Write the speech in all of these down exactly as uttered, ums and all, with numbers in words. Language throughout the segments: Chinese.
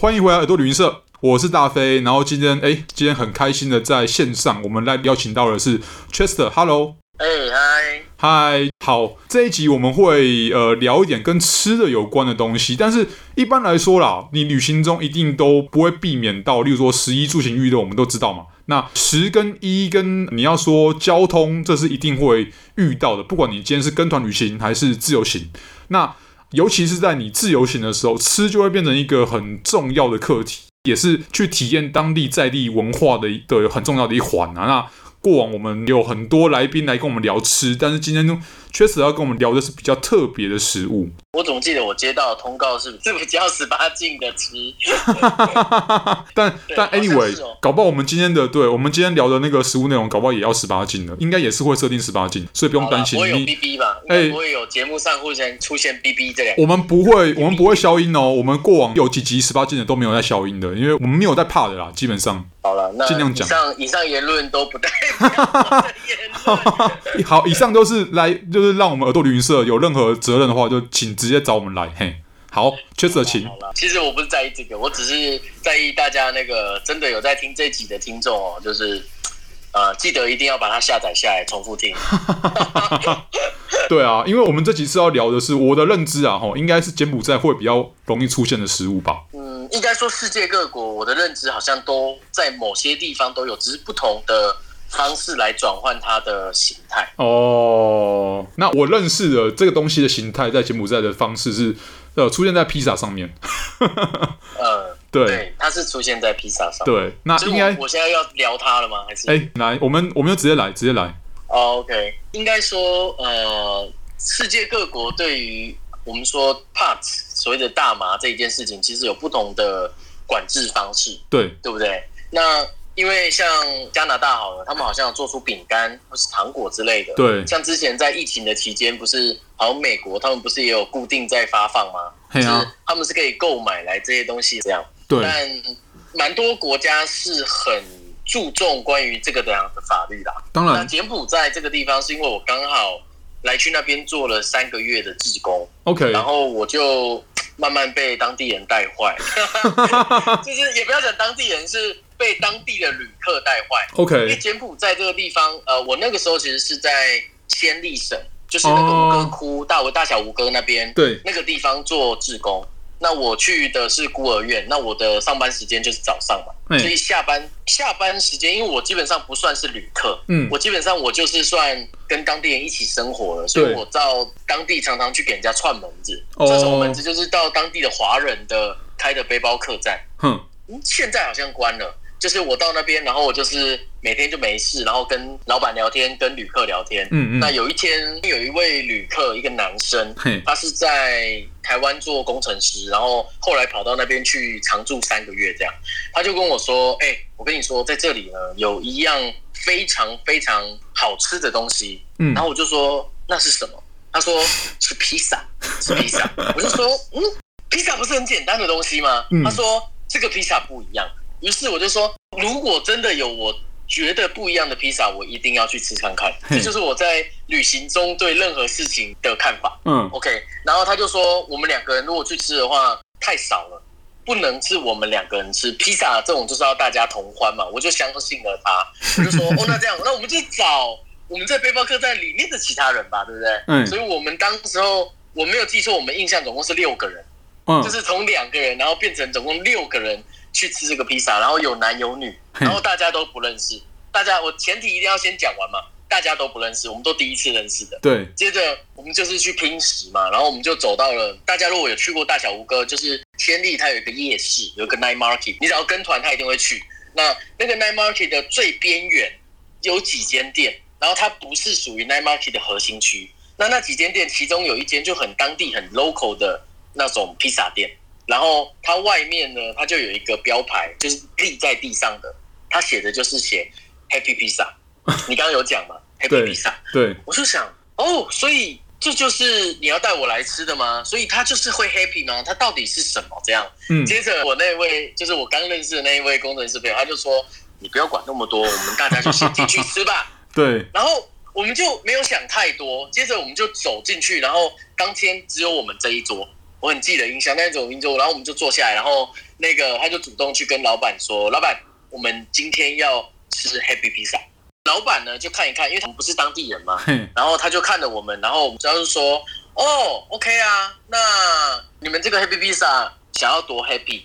欢迎回来耳朵旅行社，我是大飞。然后今天哎，今天很开心的在线上，我们来邀请到的是 Chester。Hello， 哎嗨嗨，好，这一集我们会呃聊一点跟吃的有关的东西，但是一般来说啦，你旅行中一定都不会避免到，例如说食衣住行娱乐，我们都知道嘛。那十跟一跟你要说交通，这是一定会遇到的，不管你今天是跟团旅行还是自由行，那。尤其是在你自由行的时候，吃就会变成一个很重要的课题，也是去体验当地在地文化 的, 的很重要的一环啊。那过往我们有很多来宾来跟我们聊吃，但是今天确实要跟我们聊的是比较特别的食物。我总记得我接到的通告是是比较十八禁的吃，但但 anyway， 搞不好我们今天的对我们今天聊的那个食物内容，搞不好也要十八禁的，应该也是会设定十八禁，所以不用担心。不会有 B B 吧？哎，不会有节目上会出现 B B 这两个。我们不会，我们不会消音哦。我们过往有几集十八禁的都没有在消音的，因为我们没有在怕的啦，基本上。好了，那尽量讲。以上以上言论都不代表我的言论。好，以上都是来就是让我们耳朵旅行社有任何责任的话，就请直接找我们来。嘿，好 ，Chester， 请。其实我不是在意这个，我只是在意大家那个真的有在听这集的听众哦，就是呃，记得一定要把它下载下来，重复听。对啊，因为我们这集是要聊的是我的认知啊，吼，应该是柬埔寨会比较容易出现的食物吧。嗯，应该说世界各国，我的认知好像都在某些地方都有，只是不同的方式来转换它的形态。哦，那我认识的这个东西的形态，在柬埔寨的方式是呃出现在披萨上面。呃，对，对，它是出现在披萨上面。对，那应该 我, 我现在要聊它了吗？还是哎，来，我们我们就直接来，直接来。Oh, OK， 应该说，呃，世界各国对于我们说 pot 所谓的大麻这一件事情，其实有不同的管制方式，对，对不对？那因为像加拿大好了，他们好像有做出饼干或是糖果之类的，对。像之前在疫情的期间，不是好像美国他们不是也有固定在发放吗？对啊，就是他们是可以购买来这些东西这样，对。但蛮多国家是很注重关于这个这样的法律啦。当然，那柬埔寨这个地方是因为我刚好来去那边做了三个月的志工 ，OK， 然后我就慢慢被当地人带坏，就是也不要讲当地人，是被当地的旅客带坏 ，OK。因为柬埔寨这个地方，呃，我那个时候其实是在暹粒省，就是那个吴哥窟、oh. 大, 大小吴哥那边，对，那个地方做志工。那我去的是孤儿院，那我的上班时间就是早上嘛，嗯、所以下班下班时间，因为我基本上不算是旅客，嗯，我基本上我就是算跟当地人一起生活了，所以我到当地常常去给人家串门子，这种门子就是到当地的华人的开的背包客栈，嗯，现在好像关了，就是我到那边，然后我就是每天就没事，然后跟老板聊天，跟旅客聊天，嗯嗯，那有一天有一位旅客，一个男生，他是在台湾做工程师，然后后来跑到那边去常住三个月这样，他就跟我说，哎、欸，我跟你说，在这里呢有一样非常非常好吃的东西，嗯，然后我就说那是什么？他说是披萨，是披萨，我就说嗯，披萨不是很简单的东西吗？嗯、他说这个披萨不一样。于是我就说，如果真的有我觉得不一样的披萨，我一定要去吃看看。这就是我在旅行中对任何事情的看法。嗯 ，OK。然后他就说，我们两个人如果去吃的话，太少了，不能是我们两个人吃披萨。这种就是要大家同欢嘛。我就相信了他，我就说，哦，那这样，那我们就找我们在背包客栈里面的其他人吧，对不对？嗯。所以我们当时候我没有记错，我们印象总共是六个人，嗯，就是从两个人，然后变成总共六个人。去吃这个披萨，然后有男有女，然后大家都不认识，大家我前提一定要先讲完嘛，大家都不认识，我们都第一次认识的。对，接着我们就是去拼食嘛，然后我们就走到了，大家如果有去过大小吴哥，就是暹粒它有一个夜市，有一个 night market， 你只要跟团，他一定会去。那那个 night market 的最边缘有几间店，然后它不是属于 night market 的核心区。那那几间店，其中有一间就很当地、很 local 的那种披萨店。然后它外面呢，它就有一个标牌，就是立在地上的，它写的就是写 Happy Pizza。你刚刚有讲嘛，Happy Pizza。对，我就想，哦，所以这就是你要带我来吃的吗？所以它就是会 Happy 吗？它到底是什么？这样。嗯。接着我那位，就是我刚认识的那一位工程师朋友，他就说：“你不要管那么多，我们大家就先进去吃吧。”对。然后我们就没有想太多，接着我们就走进去，然后当天只有我们这一桌。我很记得印象，但是怎么运作？然后我们就坐下来，然后那个他就主动去跟老板说：“老板，我们今天要吃 Happy Pizza。”老板呢就看一看，因为我们不是当地人嘛，然后他就看了我们，然后我们就说：“哦 ，OK 啊，那你们这个 Happy Pizza 想要多 happy？”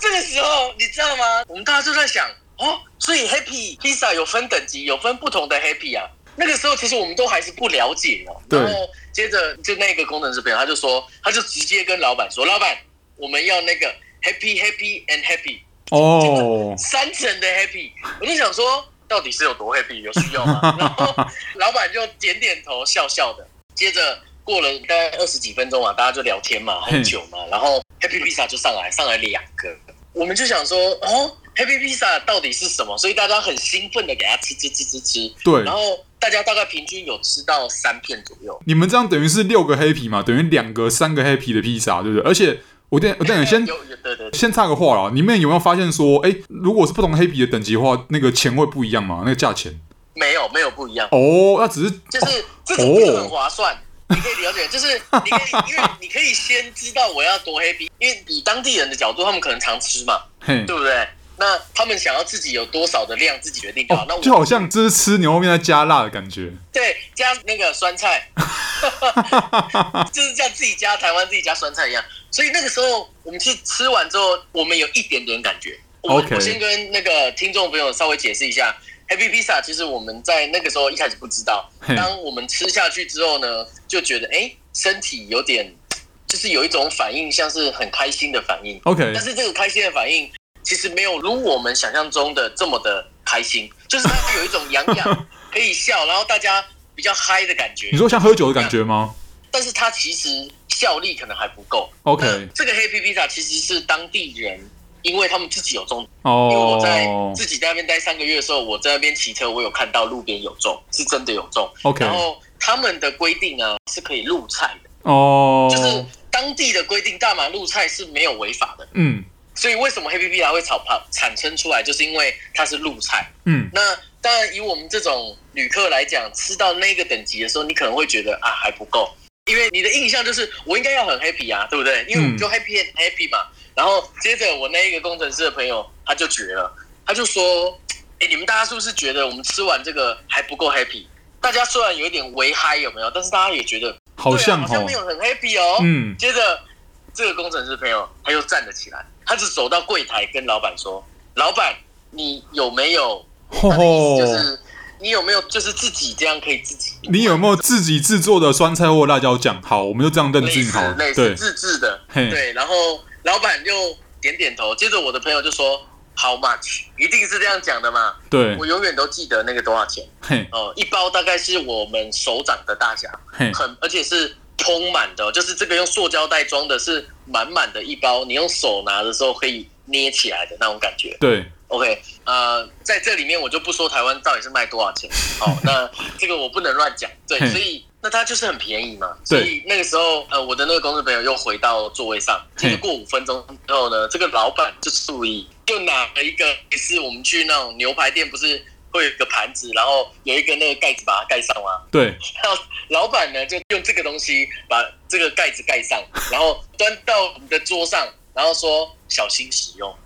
这个时候你知道吗？我们大家就在想：“哦，所以 Happy Pizza 有分等级，有分不同的 happy 啊。”那个时候其实我们都还是不了解哦。然后接着就那个工程师朋友，他就说，他就直接跟老板说：“老板，我们要那个 happy happy and happy 哦，三层的 happy。”我就想说，到底是有多 happy， 有需要吗？然后老板就点点头，笑笑的。接着过了大概二十几分钟啊，大家就聊天嘛，很久嘛。然后 happy pizza 就上来，上来两个，我们就想说，哦。Happy Pizza 到底是什么？所以大家很兴奋的给他吃吃吃吃吃。对，然后大家大概平均有吃到三片左右。你们这样等于是六个 Happy 嘛，等于两个、三个 Happy 的披萨，对不对？而且我等我等先对对对先插个话啦，你们有没有发现说，哎，如果是不同 Happy 的等级的话，那个钱会不一样吗？那个价钱？没有，没有不一样。哦，那只是就是这种不是很划算。你可以了解，就是你可以，因为你可以先知道我要多 Happy， 因为以当地人的角度，他们可能常吃嘛，对不对？那他们想要自己有多少的量，自己决定好。哦、那我就好像这是吃牛肉面在加辣的感觉。对，加那个酸菜，就是像自己加台湾自己加酸菜一样。所以那个时候我们是吃完之后，我们有一点点感觉。我, okay. 我先跟那个听众朋友稍微解释一下 ，Happy Pizza 其实我们在那个时候一开始不知道，当我们吃下去之后呢，就觉得哎，身体有点就是有一种反应，像是很开心的反应。OK， 但是这个开心的反应。其实没有如我们想象中的这么的开心，就是它有一种痒痒可以笑，然后大家比较嗨的感觉。你说像喝酒的感觉吗？但是它其实效力可能还不够。OK，、呃、这个 Happy Pizza 其实是当地人，因为他们自己有种。哦、oh. ，因为我在自己在那边待三个月的时候，我在那边骑车，我有看到路边有种，是真的有种。OK， 然后他们的规定啊是可以入菜的。哦、oh. ，就是当地的规定，大马入菜是没有违法的。嗯。所以为什么 Happy Pizza 会产生出来，就是因为它是路菜。嗯，那当然以我们这种旅客来讲，吃到那个等级的时候，你可能会觉得啊还不够，因为你的印象就是我应该要很 happy 啊，对不对？因为我们就 happy and happy 嘛。然后接着我那一个工程师的朋友他就绝了，他就说：“哎，你们大家是不是觉得我们吃完这个还不够 happy？” 大家虽然有一点微嗨有没有，但是大家也觉得好像、啊、好像没有很 happy 哦。嗯，接着这个工程师朋友他又站了起来。他就走到柜台跟老板说：“老板，你有没有？他的意思就是你有没有就是自己这样可以自己？你有没有自己制作的酸菜或辣椒酱？好，我们就这样认定好，类似自制的，对。然后老板就点点头，接着我的朋友就说 How much？ 一定是这样讲的嘛？对，我永远都记得那个多少钱。哦、呃，一包大概是我们手掌的大小，很而且是。”充满的，就是这个用塑胶袋装的，是满满的一包，你用手拿的时候可以捏起来的那种感觉。对 ，OK， 呃，在这里面我就不说台湾到底是卖多少钱，好、哦，那这个我不能乱讲。对，所以那它就是很便宜嘛。所以那个时候，呃，我的那个公司朋友又回到座位上，接着过五分钟之后呢，这个老板就注意，就拿了一个，也是我们去那种牛排店，不是。会有一个盘子，然后有一个那个盖子把它盖上嘛。对。然后老板呢就用这个东西把这个盖子盖上，然后端到我们的桌上，然后说小心使用。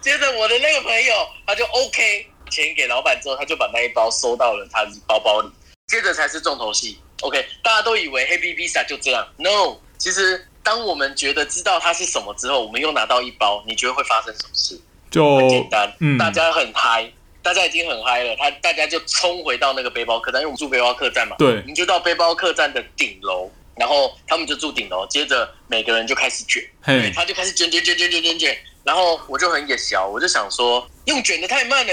接着我的那个朋友他就 OK， 钱给老板之后，他就把那一包收到了他的包包里。接着才是重头戏。OK， 大家都以为 Happy Pizza 就这样 ，No， 其实当我们觉得知道它是什么之后，我们又拿到一包，你觉得会发生什么事？就很简单，嗯、大家很嗨。大家已经很嗨了，他大家就冲回到那个背包客栈，因为我们住背包客栈嘛，对，我们就到背包客栈的顶楼，然后他们就住顶楼，接着每个人就开始卷，对，他就开始卷卷卷卷卷卷卷，然后我就很野小，我就想说用卷的太慢了，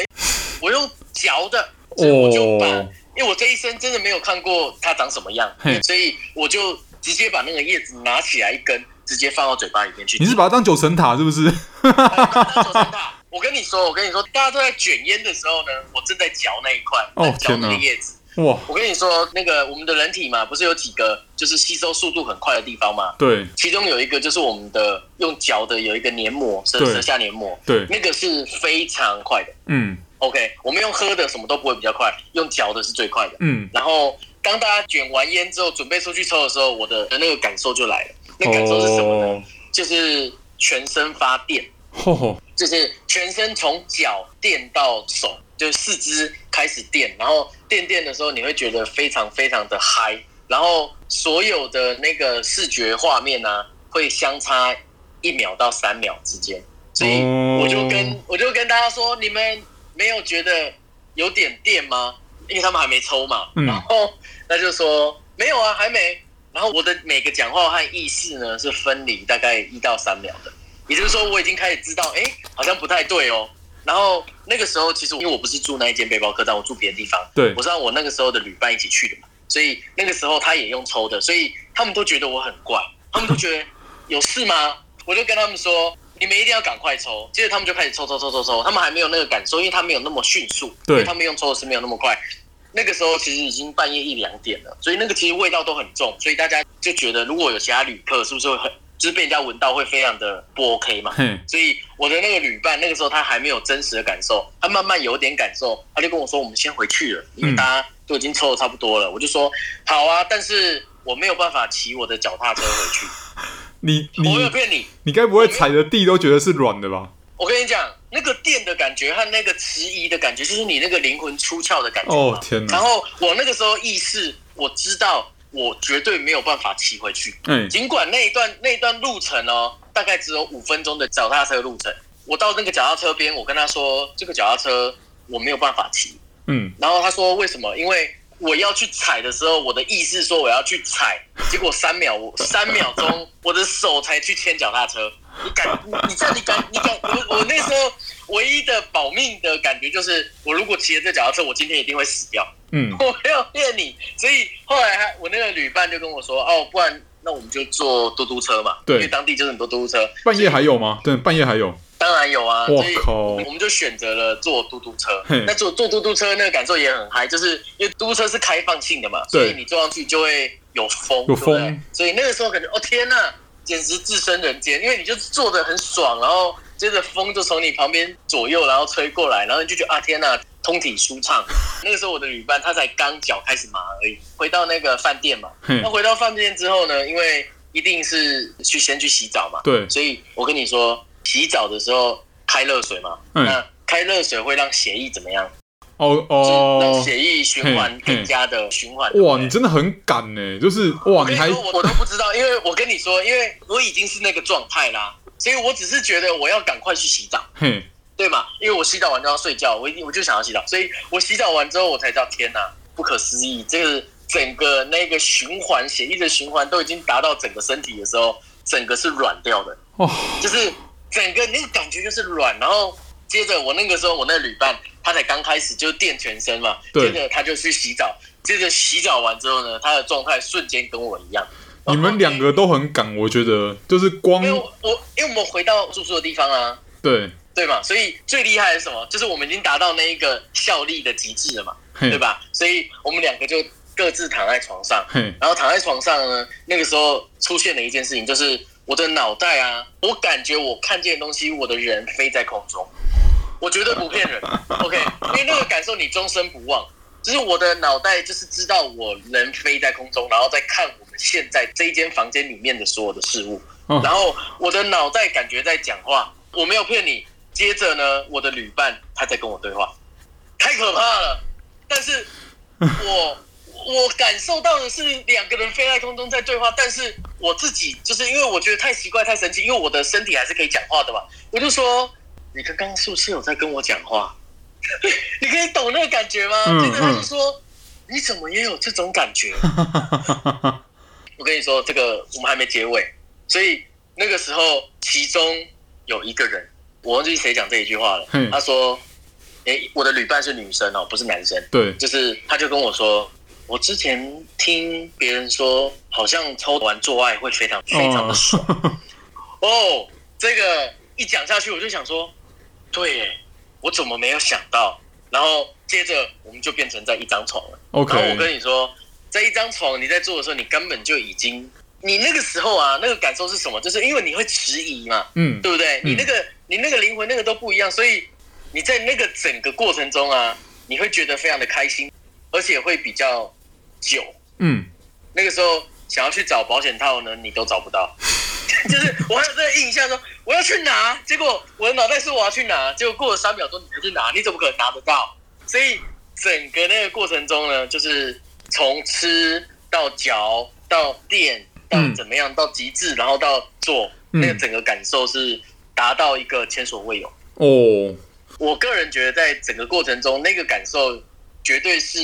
我用嚼的，所以我就把，哦、因为我这一生真的没有看过它长什么样，所以我就直接把那个叶子拿起来一根，直接放到嘴巴里面去。你是把它当九层塔是不是？当九层塔。我跟你说，我跟你说，大家都在卷烟的时候呢，我正在嚼那一块，哦、嚼那个叶子。哇！我跟你说，那个我们的人体嘛，不是有几个就是吸收速度很快的地方嘛？对。其中有一个就是我们的用嚼的有一个黏膜，舌下黏膜。对。那个是非常快的。嗯。OK， 我们用喝的什么都不会比较快，用嚼的是最快的。嗯。然后当大家卷完烟之后准备出去抽的时候，我的那个感受就来了。那感受是什么呢？ Oh. 就是全身发电， Oh. 就是全身从脚电到手，就四肢开始电，然后电电的时候你会觉得非常非常的嗨，然后所有的那个视觉画面啊会相差一秒到三秒之间，所以我就跟、Oh. 我就跟大家说，你们没有觉得有点电吗？因为他们还没抽嘛，嗯、然后他就说没有啊，还没。然后我的每个讲话和意识呢是分离大概一到三秒的，也就是说我已经开始知道，哎，好像不太对哦。然后那个时候其实因为我不是住那一间背包客栈，我住别的地方，对，我是让我那个时候的旅伴一起去的嘛，所以那个时候他也用抽的，所以他们都觉得我很怪，他们都觉得有事吗？我就跟他们说。你们一定要赶快抽，接着他们就开始抽抽抽抽抽，他们还没有那个感受，因为他没有那么迅速，对，因为他们用抽的是没有那么快。那个时候其实已经半夜一两点了，所以那个其实味道都很重，所以大家就觉得如果有其他旅客是不是会很，就是被人家闻到会非常的不 OK 嘛。所以我的那个旅伴那个时候他还没有真实的感受，他慢慢有点感受，他就跟我说我们先回去了，因为大家都已经抽的差不多了。我就说好啊，但是我没有办法骑我的脚踏车回去。你你我没有骗你，你该不会踩的地都觉得是软的吧？我跟你讲，那个电的感觉和那个迟疑的感觉，就是你那个灵魂出窍的感觉。哦天哪！然后我那个时候意识，我知道我绝对没有办法骑回去。嗯，尽管那一段那一段路程哦，大概只有五分钟的脚踏车路程。我到那个脚踏车边，我跟他说这个脚踏车我没有办法骑。嗯，然后他说为什么？因为我要去踩的时候，我的意识说我要去踩，结果三秒，我三秒钟，我的手才去牵脚踏车。你敢？你这你敢？你敢？我我那时候唯一的保命的感觉就是，我如果骑了这脚踏车，我今天一定会死掉。嗯，我没有骗你。所以后来我那个旅伴就跟我说，哦，不然那我们就坐嘟嘟车嘛，对，因为当地就是很多嘟嘟车。半夜还有吗？对，半夜还有。当然有啊，所以我们就选择了坐嘟嘟车。那坐坐嘟嘟车那个感受也很嗨，就是因为嘟嘟车是开放性的嘛，所以你坐上去就会有风，有风，对不对？所以那个时候感觉哦天哪，简直置身人间，因为你就坐得很爽，然后接着风就从你旁边左右然后吹过来，然后你就觉得啊天哪，通体舒畅。那个时候我的旅伴他才刚脚开始麻而已，回到那个饭店嘛。那回到饭店之后呢，因为一定是去先去洗澡嘛，对，所以我跟你说。洗澡的时候开热水嘛，嗯、那开热水会让血液怎么样？哦哦，让血液循环更加的循环。哇，你真的很敢呢、欸，就是哇，你还 我, 我都不知道，因为我跟你说，因为我已经是那个状态啦，所以我只是觉得我要赶快去洗澡，对嘛？因为我洗澡完就要睡觉，我我就想要洗澡，所以我洗澡完之后我才知道，天哪、啊，不可思议！这个整个那个循环血液的循环都已经达到整个身体的时候，整个是软掉的，哦、就是。整个那个感觉就是软，然后接着我那个时候我那个旅伴他才刚开始就电全身嘛，接着他就去洗澡，接着洗澡完之后呢，他的状态瞬间跟我一样。你们两个都很赶，我觉得就是光因为我因为我们回到住宿的地方啊，对对嘛，所以最厉害的是什么？就是我们已经达到那一个效力的极致了嘛，对吧？所以我们两个就各自躺在床上，然后躺在床上呢，那个时候出现了一件事情，就是。我的脑袋啊，我感觉我看见的东西，我的人飞在空中，我绝对不骗人。OK， 因为那个感受你终身不忘，就是我的脑袋就是知道我人飞在空中，然后再看我们现在这一间房间里面的所有的事物，哦、然后我的脑袋感觉在讲话，我没有骗你。接着呢，我的旅伴他在跟我对话，太可怕了。但是我。我感受到的是两个人飞在空中在对话，但是我自己就是因为我觉得太奇怪太神奇，因为我的身体还是可以讲话的嘛，我就说你刚刚是不是有在跟我讲话？你可以懂那个感觉吗？嗯嗯、接着他就说你怎么也有这种感觉？我跟你说这个我们还没结尾，所以那个时候其中有一个人，我忘记谁讲这一句话了，他说、欸、我的旅伴是女生哦，不是男生，对，就是他就跟我说。我之前听别人说，好像抽完做爱会非常非常的爽。哦，oh, 这个一讲下去，我就想说，对耶，我怎么没有想到？然后接着我们就变成在一张床了。OK。然后我跟你说，在一张床你在做的时候，你根本就已经，你那个时候啊，那个感受是什么？就是因为你会迟疑嘛，嗯，对不对？你那个、嗯、你那个灵魂那个都不一样，所以你在那个整个过程中啊，你会觉得非常的开心，而且会比较。九，嗯，那个时候想要去找保险套呢，你都找不到。就是我还有这个印象说我要去拿，结果我的脑袋是我要去拿，结果过了三秒钟你才去拿，你怎么可能拿得到？所以整个那个过程中呢，就是从吃到嚼到电到怎么样、嗯、到极致，然后到做，那个整个感受是达到一个前所未有。哦，我个人觉得在整个过程中那个感受绝对是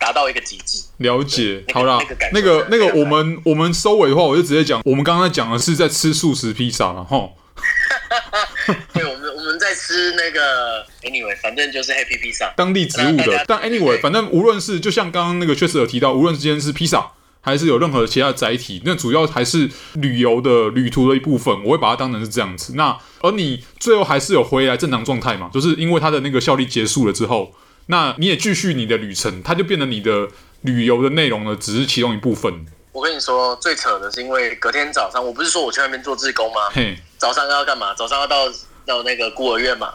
达到一个极致。了解，那個、好啦，那个那个，那個、我们我们收尾的话，我就直接讲，我们刚才讲的是在吃素食披萨嘛，哈。对，我们我们在吃那个 ，anyway， 反正就是 Happy Pizza， 当地植物的。但 anyway， 反正无论是就像刚刚那个Chester有提到，无论今天是披萨还是有任何其他的载体，那主要还是旅游的旅途的一部分，我会把它当成是这样子。那而你最后还是有回来正常状态嘛？就是因为它的那个效力结束了之后。那你也继续你的旅程，它就变成你的旅游的内容了，只是其中一部分。我跟你说，最扯的是因为隔天早上，我不是说我去那边做志工吗？早上要干嘛？早上要到到那个孤儿院嘛。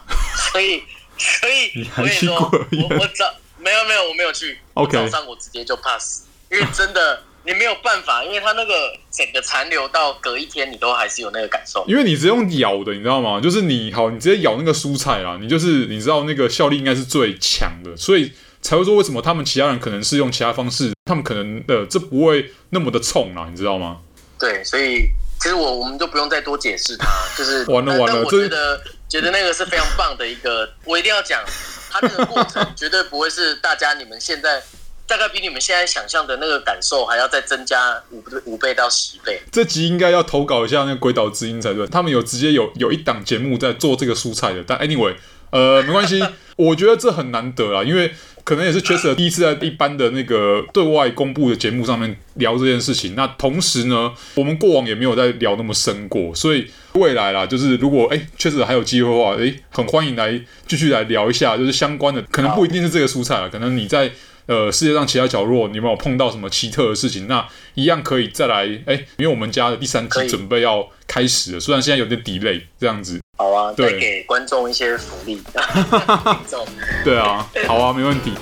所以，所以我跟你说，我我早没有没有我没有去。OK， 早上我直接就 pass， 因为真的你没有办法，因为它那个整个残留到隔一天，你都还是有那个感受。因为你直接用咬的，你知道吗？就是你好，你直接咬那个蔬菜啦，你就是你知道那个效力应该是最强的，所以才会说为什么他们其他人可能是用其他方式，他们可能呃这不会那么的冲啦，你知道吗？对，所以其实我我们就不用再多解释它，就是完了完了，我觉得觉得那个是非常棒的一个，我一定要讲，它这个过程绝对不会是大家你们现在。大概比你们现在想象的那个感受还要再增加 五, 五倍到十倍。这集应该要投稿一下那个鬼岛之音才对，他们有直接有有一档节目在做这个蔬菜的，但 anyway， 呃，没关系，我觉得这很难得啦，因为可能也是 Chester 第一次在一般的那个对外公布的节目上面聊这件事情。那同时呢，我们过往也没有在聊那么深过，所以未来啦，就是如果哎 Chester 还有机会的话，哎，很欢迎来继续来聊一下，就是相关的，可能不一定是这个蔬菜啦，可能你在。呃，世界上其他角落，你有没有碰到什么奇特的事情？那一样可以再来，哎、欸，因为我们家的第三集准备要开始了，虽然现在有点 delay， 这样子。好啊，再给观众一些福利。对啊，好啊，没问题。